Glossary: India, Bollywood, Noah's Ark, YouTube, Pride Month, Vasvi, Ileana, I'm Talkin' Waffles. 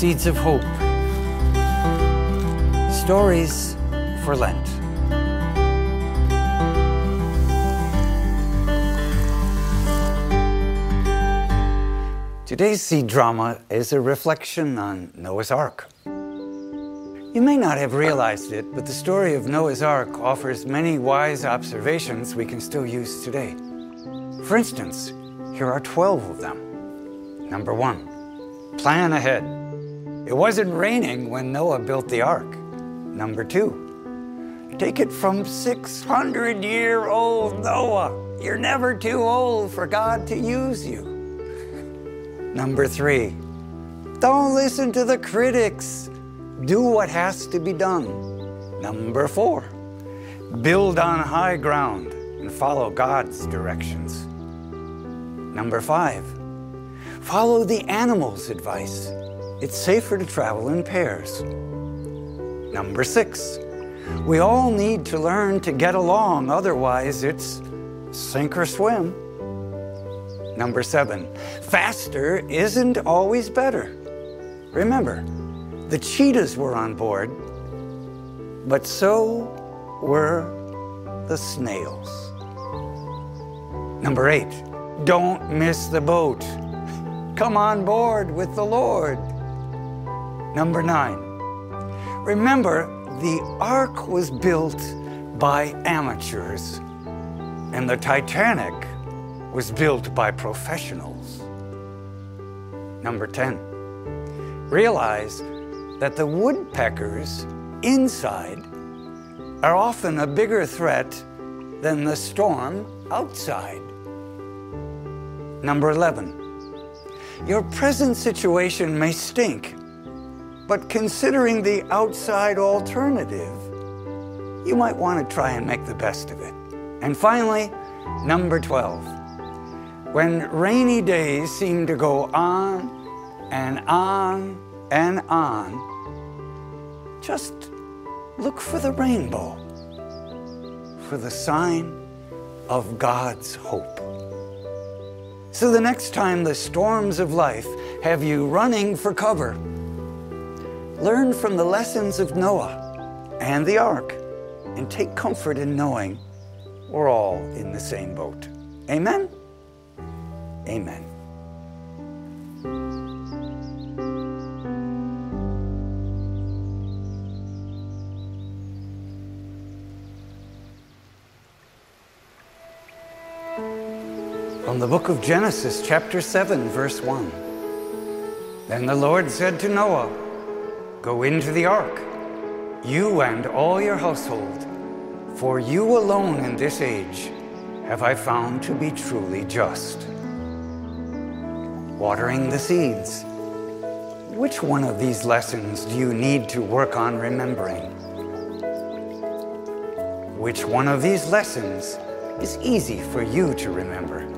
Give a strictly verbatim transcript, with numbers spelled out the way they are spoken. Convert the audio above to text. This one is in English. Seeds of Hope. Stories for Lent. Today's seed drama is a reflection on Noah's Ark. You may not have realized it, but the story of Noah's Ark offers many wise observations we can still use today. For instance, here are twelve of them. Number one, plan ahead. It wasn't raining when Noah built the ark. Number two, take it from six hundred year old Noah. You're never too old for God to use you. Number three, don't listen to the critics. Do what has to be done. Number four, build on high ground and follow God's directions. Number five, follow the animals' advice. It's safer to travel in pairs. Number six, we all need to learn to get along, otherwise it's sink or swim. Number seven, faster isn't always better. Remember, the cheetahs were on board, but so were the snails. Number eight, don't miss the boat. Come on board with the Lord. Number nine, remember the ark was built by amateurs and the Titanic was built by professionals. Number ten, realize that the woodpeckers inside are often a bigger threat than the storm outside. Number eleven, your present situation may stink, but considering the outside alternative, you might want to try and make the best of it. And finally, number twelve, when rainy days seem to go on and on and on, just look for the rainbow, for the sign of God's hope. So the next time the storms of life have you running for cover, learn from the lessons of Noah and the ark and take comfort in knowing we're all in the same boat. Amen? Amen. From the book of Genesis, chapter seven, verse one. Then the Lord said to Noah, "Go into the ark, you and all your household, for you alone in this age have I found to be truly just." Watering the seeds. Which one of these lessons do you need to work on remembering? Which one of these lessons is easy for you to remember?